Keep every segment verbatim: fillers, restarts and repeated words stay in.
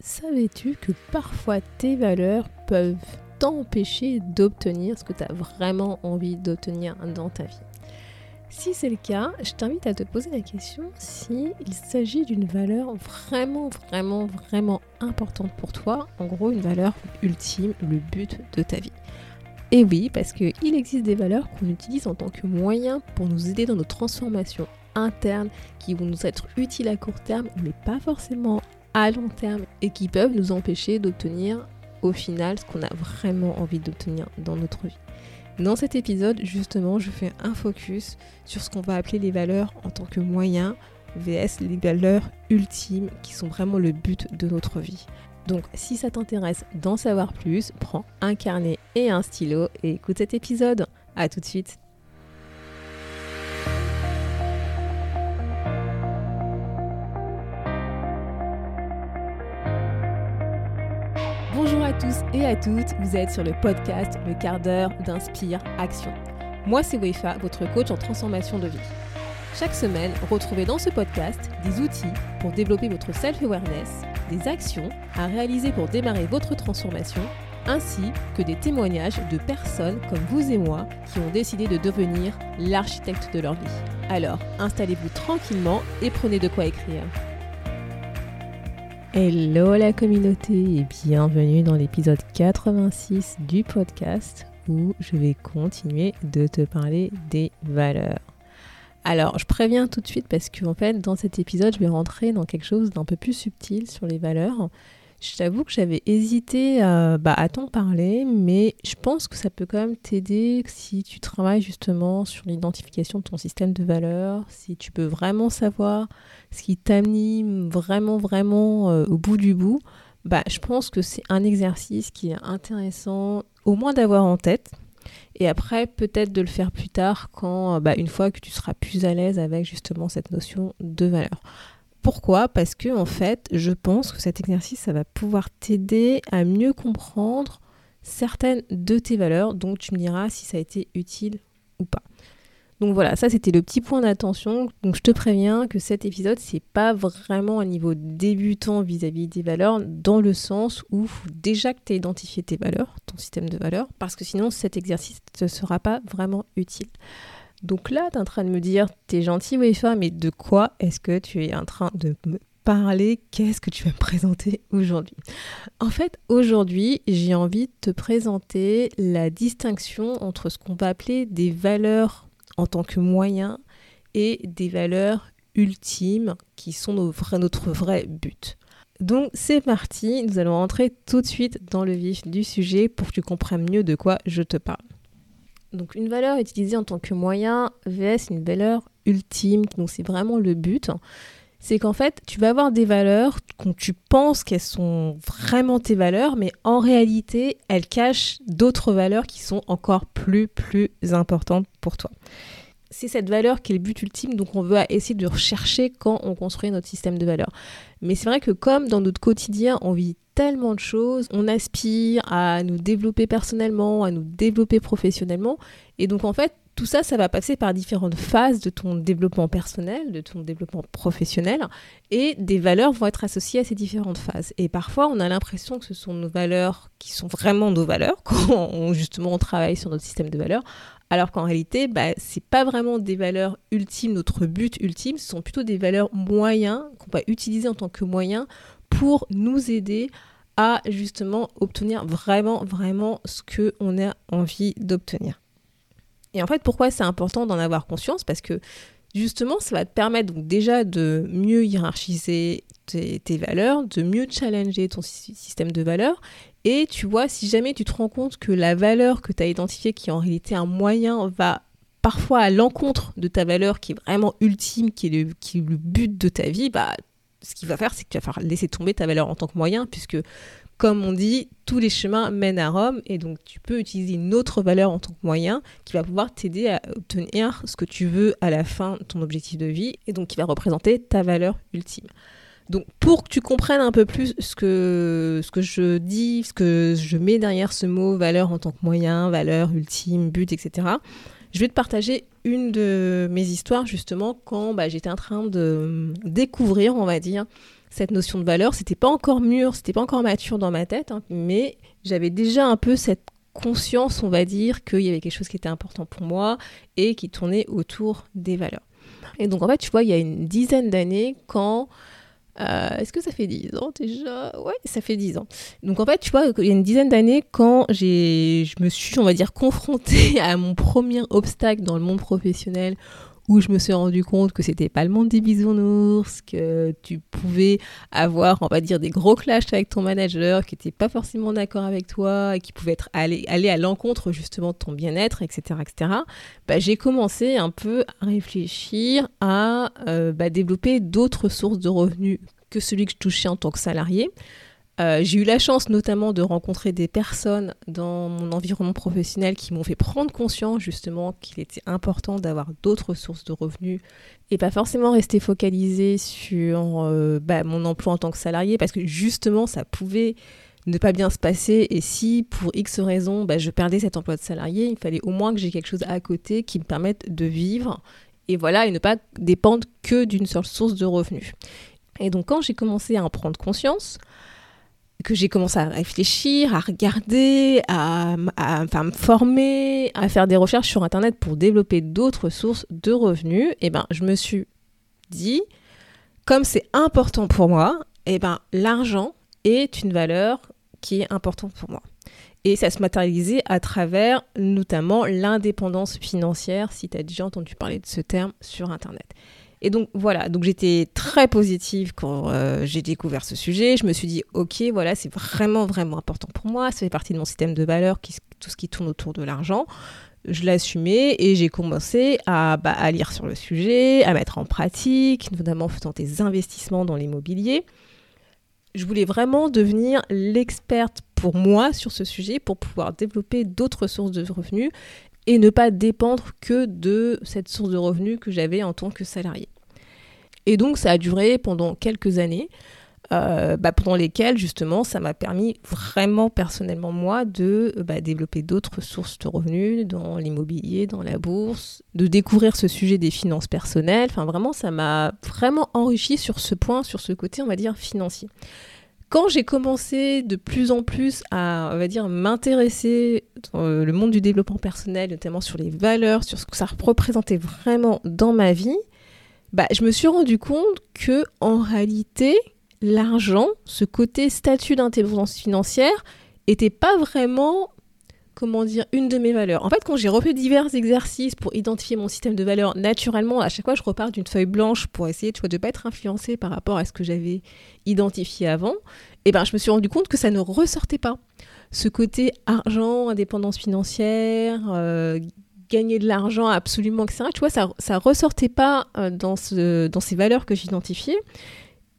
Savais-tu que parfois tes valeurs peuvent t'empêcher d'obtenir ce que tu as vraiment envie d'obtenir dans ta vie? Si c'est le cas, je t'invite à te poser la question s'il s'agit d'une valeur vraiment, vraiment, vraiment importante pour toi, en gros une valeur ultime, le but de ta vie. Et oui, parce qu'il existe des valeurs qu'on utilise en tant que moyen pour nous aider dans nos transformations internes, qui vont nous être utiles à court terme, mais pas forcément à long terme et qui peuvent nous empêcher d'obtenir au final ce qu'on a vraiment envie d'obtenir dans notre vie. Dans cet épisode, justement, je fais un focus sur ce qu'on va appeler les valeurs en tant que moyen, V S les valeurs ultimes qui sont vraiment le but de notre vie. Donc si ça t'intéresse d'en savoir plus, prends un carnet et un stylo et écoute cet épisode. À tout de suite. Bonjour à tous et à toutes, vous êtes sur le podcast Le Quart d'Heure d'Inspire Action. Moi c'est Wefa, votre coach en transformation de vie. Chaque semaine, retrouvez dans ce podcast des outils pour développer votre self-awareness, des actions à réaliser pour démarrer votre transformation, ainsi que des témoignages de personnes comme vous et moi qui ont décidé de devenir l'architecte de leur vie. Alors, installez-vous tranquillement et prenez de quoi écrire. Hello la communauté et bienvenue dans l'épisode quatre-vingt-six du podcast où je vais continuer de te parler des valeurs. Alors je préviens tout de suite parce que en fait dans cet épisode je vais rentrer dans quelque chose d'un peu plus subtil sur les valeurs. Je t'avoue que j'avais hésité à, bah, à t'en parler, mais je pense que ça peut quand même t'aider si tu travailles justement sur l'identification de ton système de valeurs, si tu peux vraiment savoir ce qui t'anime vraiment, vraiment euh, au bout du bout. Bah, je pense que c'est un exercice qui est intéressant au moins d'avoir en tête et après peut-être de le faire plus tard quand, bah, une fois que tu seras plus à l'aise avec justement cette notion de valeur. Pourquoi ? Parce que en fait, je pense que cet exercice, ça va pouvoir t'aider à mieux comprendre certaines de tes valeurs. Donc, tu me diras si ça a été utile ou pas. Donc voilà, ça c'était le petit point d'attention. Donc je te préviens que cet épisode, c'est pas vraiment un niveau débutant vis-à-vis des valeurs, dans le sens où il faut déjà que tu aies identifié tes valeurs, ton système de valeurs, parce que sinon cet exercice ne sera pas vraiment utile. Donc là, tu es en train de me dire, t'es gentil Wefa, mais de quoi est-ce que tu es en train de me parler ? Qu'est-ce que tu vas me présenter aujourd'hui ? En fait, aujourd'hui, j'ai envie de te présenter la distinction entre ce qu'on va appeler des valeurs en tant que moyen et des valeurs ultimes qui sont nos vrais, notre vrai but. Donc c'est parti, nous allons rentrer tout de suite dans le vif du sujet pour que tu comprennes mieux de quoi je te parle. Donc une valeur utilisée en tant que moyen, V S une valeur ultime, donc c'est vraiment le but. C'est qu'en fait, tu vas avoir des valeurs que tu penses qu'elles sont vraiment tes valeurs, mais en réalité, elles cachent d'autres valeurs qui sont encore plus, plus importantes pour toi. C'est cette valeur qui est le but ultime, donc on veut essayer de rechercher quand on construit notre système de valeurs. Mais c'est vrai que comme dans notre quotidien, on vit tellement de choses, on aspire à nous développer personnellement, à nous développer professionnellement, et donc en fait tout ça, ça va passer par différentes phases de ton développement personnel, de ton développement professionnel, et des valeurs vont être associées à ces différentes phases. Et parfois, on a l'impression que ce sont nos valeurs qui sont vraiment nos valeurs, quand on, justement on travaille sur notre système de valeurs, alors qu'en réalité, bah, c'est pas vraiment des valeurs ultimes, notre but ultime, ce sont plutôt des valeurs moyens qu'on va utiliser en tant que moyens pour nous aider à justement obtenir vraiment, vraiment ce qu'on a envie d'obtenir. Et en fait, pourquoi c'est important d'en avoir conscience ? Parce que justement, ça va te permettre donc déjà de mieux hiérarchiser tes, tes valeurs, de mieux challenger ton système de valeurs. Et tu vois, si jamais tu te rends compte que la valeur que tu as identifiée, qui est en réalité un moyen, va parfois à l'encontre de ta valeur qui est vraiment ultime, qui est le, qui est le but de ta vie, bah, ce qu'il va faire, c'est que tu vas faire laisser tomber ta valeur en tant que moyen, puisque, comme on dit, tous les chemins mènent à Rome, et donc tu peux utiliser une autre valeur en tant que moyen qui va pouvoir t'aider à obtenir ce que tu veux à la fin de ton objectif de vie, et donc qui va représenter ta valeur ultime. Donc pour que tu comprennes un peu plus ce que, ce que je dis, ce que je mets derrière ce mot valeur en tant que moyen, valeur ultime, but, et cetera, je vais te partager une de mes histoires justement quand bah, j'étais en train de découvrir, on va dire, cette notion de valeur. C'était pas encore mûr, c'était pas encore mature dans ma tête, hein, mais j'avais déjà un peu cette conscience, on va dire, qu'il y avait quelque chose qui était important pour moi et qui tournait autour des valeurs. Et donc en fait, tu vois, il y a une dizaine d'années, quand... Euh, est-ce que ça fait dix ans déjà ? Ouais, ça fait dix ans. Donc en fait, tu vois, il y a une dizaine d'années, quand j'ai, je me suis, on va dire, confrontée à mon premier obstacle dans le monde professionnel, où je me suis rendu compte que c'était pas le monde des bisounours, que tu pouvais avoir, on va dire, des gros clashs avec ton manager qui n'était pas forcément d'accord avec toi et qui pouvait être aller, aller à l'encontre justement de ton bien-être, et cetera, et cetera. Bah, j'ai commencé un peu à réfléchir à euh, bah, développer d'autres sources de revenus que celui que je touchais en tant que salarié. Euh, j'ai eu la chance notamment de rencontrer des personnes dans mon environnement professionnel qui m'ont fait prendre conscience justement qu'il était important d'avoir d'autres sources de revenus et pas forcément rester focalisé sur euh, bah, mon emploi en tant que salarié, parce que justement ça pouvait ne pas bien se passer, et si pour X raisons bah, je perdais cet emploi de salarié, il fallait au moins que j'ai quelque chose à côté qui me permette de vivre et voilà, et ne pas dépendre que d'une seule source de revenus. Et donc quand j'ai commencé à en prendre conscience, que j'ai commencé à réfléchir, à regarder, à, à, à me former, à faire des recherches sur Internet pour développer d'autres sources de revenus, et ben, je me suis dit, comme c'est important pour moi, et ben, l'argent est une valeur qui est importante pour moi. Et ça se matérialisait à travers notamment l'indépendance financière, si tu as déjà entendu parler de ce terme sur Internet. Et donc voilà, donc j'étais très positive quand euh, j'ai découvert ce sujet. Je me suis dit, ok, voilà, c'est vraiment, vraiment important pour moi. Ça fait partie de mon système de valeurs, qui, tout ce qui tourne autour de l'argent. Je l'assumais et j'ai commencé à, bah, à lire sur le sujet, à mettre en pratique, notamment en faisant des investissements dans l'immobilier. Je voulais vraiment devenir l'experte pour moi sur ce sujet pour pouvoir développer d'autres sources de revenus et ne pas dépendre que de cette source de revenus que j'avais en tant que salarié. Et donc ça a duré pendant quelques années, euh, bah, pendant lesquelles justement ça m'a permis vraiment personnellement moi de bah, développer d'autres sources de revenus dans l'immobilier, dans la bourse, de découvrir ce sujet des finances personnelles. Enfin vraiment, ça m'a vraiment enrichi sur ce point, sur ce côté on va dire financier. Quand j'ai commencé de plus en plus à, on va dire, m'intéresser dans le monde du développement personnel, notamment sur les valeurs, sur ce que ça représentait vraiment dans ma vie, bah, je me suis rendu compte que, en réalité, l'argent, ce côté statut d'indépendance financière, n'était pas vraiment, comment dire, une de mes valeurs. En fait, quand j'ai refait divers exercices pour identifier mon système de valeurs, naturellement, à chaque fois, je repars d'une feuille blanche pour essayer, tu vois, de ne pas être influencée par rapport à ce que j'avais identifié avant. Et ben, je me suis rendu compte que ça ne ressortait pas. Ce côté argent, indépendance financière, euh, gagner de l'argent absolument, et cetera. Tu vois, ça ne ressortait pas dans, ce, dans ces valeurs que j'identifiais.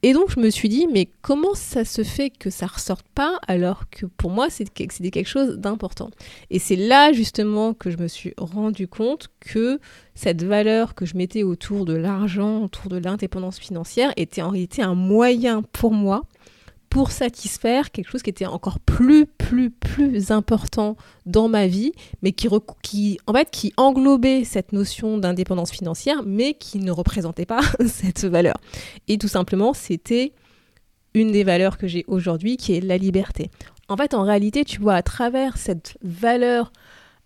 Et donc, je me suis dit, mais comment ça se fait que ça ne ressorte pas alors que pour moi, c'est quelque chose d'important. Et c'est là, justement, que je me suis rendu compte que cette valeur que je mettais autour de l'argent, autour de l'indépendance financière, était en réalité un moyen pour moi pour satisfaire quelque chose qui était encore plus, plus, plus important dans ma vie, mais qui, rec- qui, en fait, qui englobait cette notion d'indépendance financière, mais qui ne représentait pas cette valeur. Et tout simplement, c'était une des valeurs que j'ai aujourd'hui, qui est la liberté. En fait, en réalité, tu vois, à travers cette valeur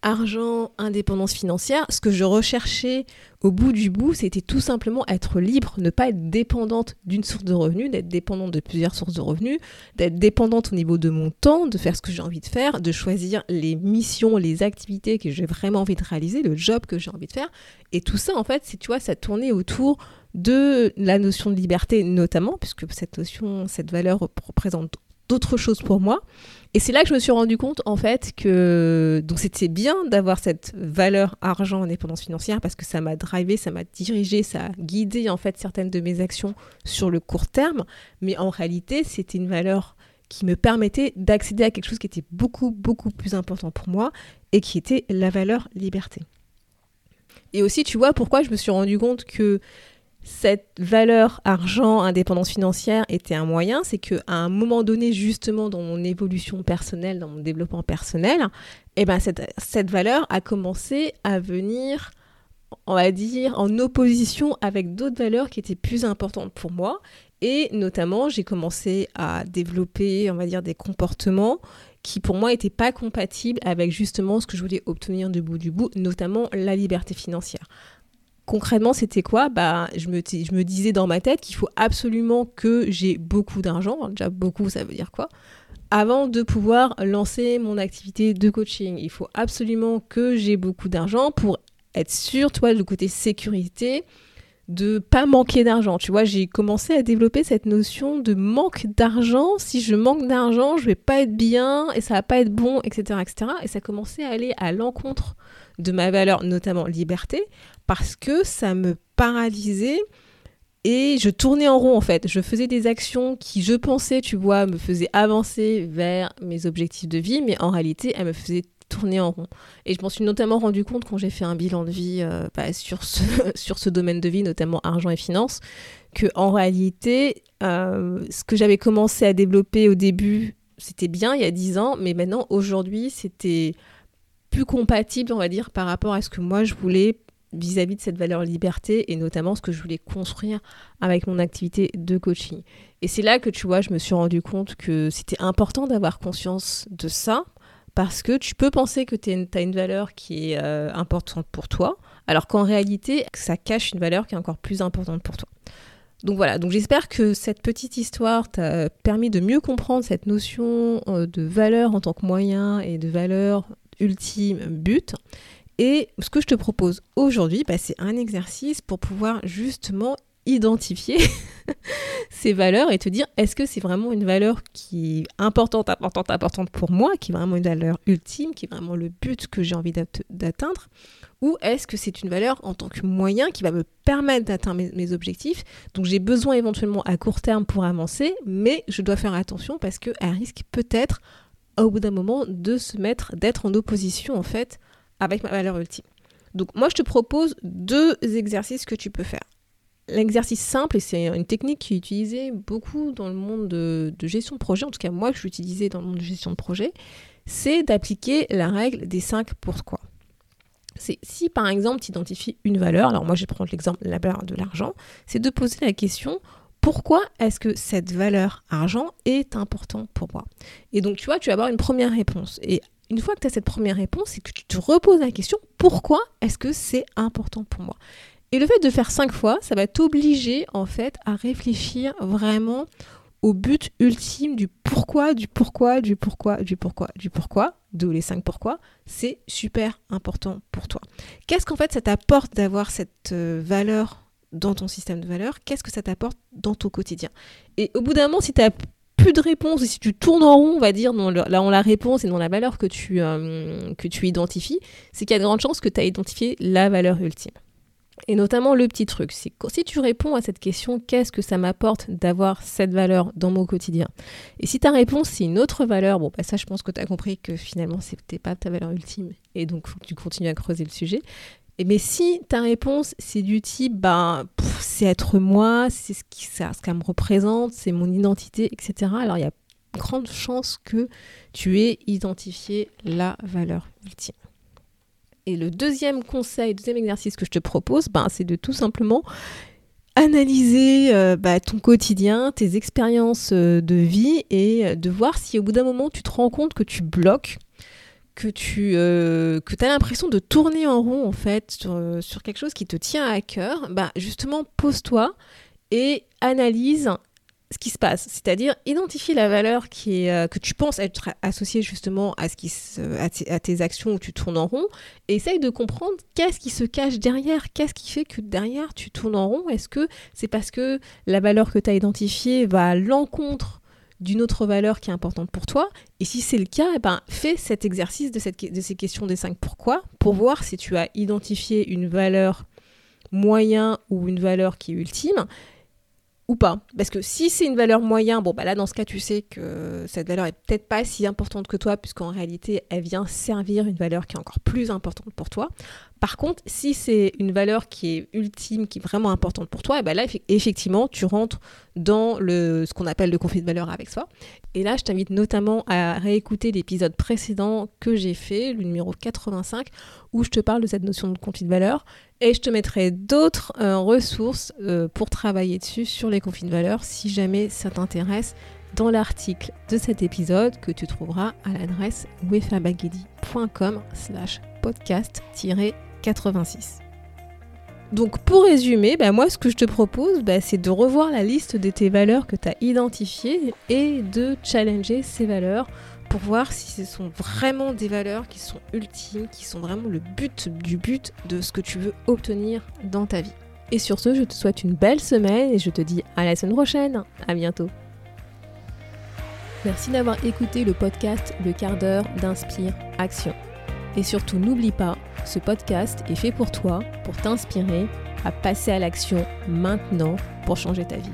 argent, indépendance financière, ce que je recherchais au bout du bout, c'était tout simplement être libre, ne pas être dépendante d'une source de revenus, d'être dépendante de plusieurs sources de revenus, d'être dépendante au niveau de mon temps, de faire ce que j'ai envie de faire, de choisir les missions, les activités que j'ai vraiment envie de réaliser, le job que j'ai envie de faire. Et tout ça, en fait, c'est, tu vois, ça tournait autour de la notion de liberté, notamment, puisque cette notion, cette valeur représente d'autres choses pour moi. Et c'est là que je me suis rendu compte, en fait, que donc c'était bien d'avoir cette valeur argent, indépendance financière, parce que ça m'a drivé, ça m'a dirigé, ça a guidé, en fait, certaines de mes actions sur le court terme. Mais en réalité, c'était une valeur qui me permettait d'accéder à quelque chose qui était beaucoup, beaucoup plus important pour moi et qui était la valeur liberté. Et aussi, tu vois, pourquoi je me suis rendu compte que cette valeur argent, indépendance financière était un moyen, c'est qu'à un moment donné, justement, dans mon évolution personnelle, dans mon développement personnel, eh ben cette, cette valeur a commencé à venir, on va dire, en opposition avec d'autres valeurs qui étaient plus importantes pour moi. Et notamment, j'ai commencé à développer, on va dire, des comportements qui, pour moi, n'étaient pas compatibles avec justement ce que je voulais obtenir du bout du bout, notamment la liberté financière. Concrètement, c'était quoi ? Bah, je me, t- je me disais dans ma tête qu'il faut absolument que j'ai beaucoup d'argent. Déjà, beaucoup, ça veut dire quoi ? Avant de pouvoir lancer mon activité de coaching, il faut absolument que j'ai beaucoup d'argent pour être sûr, tu vois, du côté sécurité, de pas manquer d'argent. Tu vois, j'ai commencé à développer cette notion de manque d'argent. Si je manque d'argent, je vais pas être bien et ça va pas être bon, et cetera, et cetera. Et ça commençait à aller à l'encontre de ma valeur, notamment liberté, parce que ça me paralysait. Et je tournais en rond, en fait. Je faisais des actions qui, je pensais, tu vois, me faisaient avancer vers mes objectifs de vie, mais en réalité, elles me faisaient tourner en rond. Et je m'en suis notamment rendu compte quand j'ai fait un bilan de vie euh, bah, sur, ce, sur ce domaine de vie, notamment argent et finances, qu'en réalité, euh, ce que j'avais commencé à développer au début, c'était bien, il y a dix ans, mais maintenant, aujourd'hui, c'était plus compatible, on va dire, par rapport à ce que moi, je voulais vis-à-vis de cette valeur liberté et notamment ce que je voulais construire avec mon activité de coaching. Et c'est là que, tu vois, je me suis rendu compte que c'était important d'avoir conscience de ça parce que tu peux penser que tu as une valeur qui est euh, importante pour toi, alors qu'en réalité, ça cache une valeur qui est encore plus importante pour toi. Donc voilà, donc j'espère que cette petite histoire t'a permis de mieux comprendre cette notion de valeur en tant que moyen et de valeur ultime but. Et ce que je te propose aujourd'hui, bah, c'est un exercice pour pouvoir justement identifier ces valeurs et te dire est-ce que c'est vraiment une valeur qui est importante, importante, importante pour moi, qui est vraiment une valeur ultime, qui est vraiment le but que j'ai envie d'at- d'atteindre, ou est-ce que c'est une valeur en tant que moyen qui va me permettre d'atteindre mes, mes objectifs. Donc j'ai besoin éventuellement à court terme pour avancer, mais je dois faire attention parce qu'elle risque peut-être au bout d'un moment de se mettre, d'être en opposition en fait avec ma valeur ultime. Donc moi, je te propose deux exercices que tu peux faire. L'exercice simple, et c'est une technique qui est utilisée beaucoup dans le monde de, de gestion de projet, en tout cas moi, je l'utilisais dans le monde de gestion de projet, c'est d'appliquer la règle des cinq pourquoi. C'est si par exemple, tu identifies une valeur, alors moi, je vais prendre l'exemple la valeur de l'argent, c'est de poser la question pourquoi est-ce que cette valeur argent est importante pour moi ? Et donc, tu vois, tu vas avoir une première réponse. Et une fois que tu as cette première réponse, c'est que tu te reposes la question « Pourquoi est-ce que c'est important pour moi ?» Et le fait de faire cinq fois, ça va t'obliger en fait à réfléchir vraiment au but ultime du pourquoi, du pourquoi, du pourquoi, du pourquoi, du pourquoi, d'où les cinq pourquoi, c'est super important pour toi. Qu'est-ce qu'en fait ça t'apporte d'avoir cette valeur dans ton système de valeurs ? Qu'est-ce que ça t'apporte dans ton quotidien ? Et au bout d'un moment, si tu as plus de réponse, et si tu tournes en rond, on va dire, dans, le, dans la réponse et dans la valeur que tu, euh, que tu identifies, c'est qu'il y a de grandes chances que tu as identifié la valeur ultime. Et notamment, le petit truc, c'est que si tu réponds à cette question, qu'est-ce que ça m'apporte d'avoir cette valeur dans mon quotidien ? Et si ta réponse, c'est une autre valeur, bon, bah ça, je pense que tu as compris que finalement, c'était pas ta valeur ultime, et donc, il faut que tu continues à creuser le sujet. Mais si ta réponse, c'est du type, ben, pff, c'est être moi, c'est ce qui, ça, ce qu'elle me représente, c'est mon identité, et cetera. Alors, il y a grande chance que tu aies identifié la valeur ultime. Et le deuxième conseil, deuxième exercice que je te propose, ben, c'est de tout simplement analyser euh, bah, ton quotidien, tes expériences euh, de vie et de voir si au bout d'un moment, tu te rends compte que tu bloques, que tu euh, que t'as l'impression de tourner en rond en fait sur, sur quelque chose qui te tient à cœur, bah justement pose-toi et analyse ce qui se passe, c'est-à-dire identifie la valeur qui est, euh, que tu penses être associée justement à, ce qui se, à, t- à tes actions où tu tournes en rond et essaye de comprendre qu'est-ce qui se cache derrière, qu'est-ce qui fait que derrière tu tournes en rond, est-ce que c'est parce que la valeur que tu as identifiée va à l'encontre d'une autre valeur qui est importante pour toi. Et si c'est le cas, eh ben, fais cet exercice de, cette, de ces questions des cinq pourquoi pour voir si tu as identifié une valeur moyen ou une valeur qui est ultime ou pas. Parce que si c'est une valeur moyen, bon bah là dans ce cas tu sais que cette valeur est peut-être pas si importante que toi puisqu'en réalité elle vient servir une valeur qui est encore plus importante pour toi. Par contre, si c'est une valeur qui est ultime, qui est vraiment importante pour toi, et ben là, effectivement, tu rentres dans le, ce qu'on appelle le conflit de valeur avec soi. Et là, je t'invite notamment à réécouter l'épisode précédent que j'ai fait, le numéro quatre-vingt-cinq, où je te parle de cette notion de conflit de valeur. Et je te mettrai d'autres euh, ressources euh, pour travailler dessus sur les conflits de valeur, si jamais ça t'intéresse, dans l'article de cet épisode que tu trouveras à l'adresse wefabaghedi point com slash podcast quatre-vingt-six. Donc pour résumer, bah moi ce que je te propose, bah c'est de revoir la liste de tes valeurs que tu as identifiées et de challenger ces valeurs pour voir si ce sont vraiment des valeurs qui sont ultimes, qui sont vraiment le but du but de ce que tu veux obtenir dans ta vie. Et sur ce, je te souhaite une belle semaine et je te dis à la semaine prochaine. À bientôt. Merci d'avoir écouté le podcast Le Quart d'Heure d'Inspire Action. Et surtout, n'oublie pas, ce podcast est fait pour toi, pour t'inspirer à passer à l'action maintenant pour changer ta vie.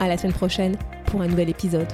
À la semaine prochaine pour un nouvel épisode.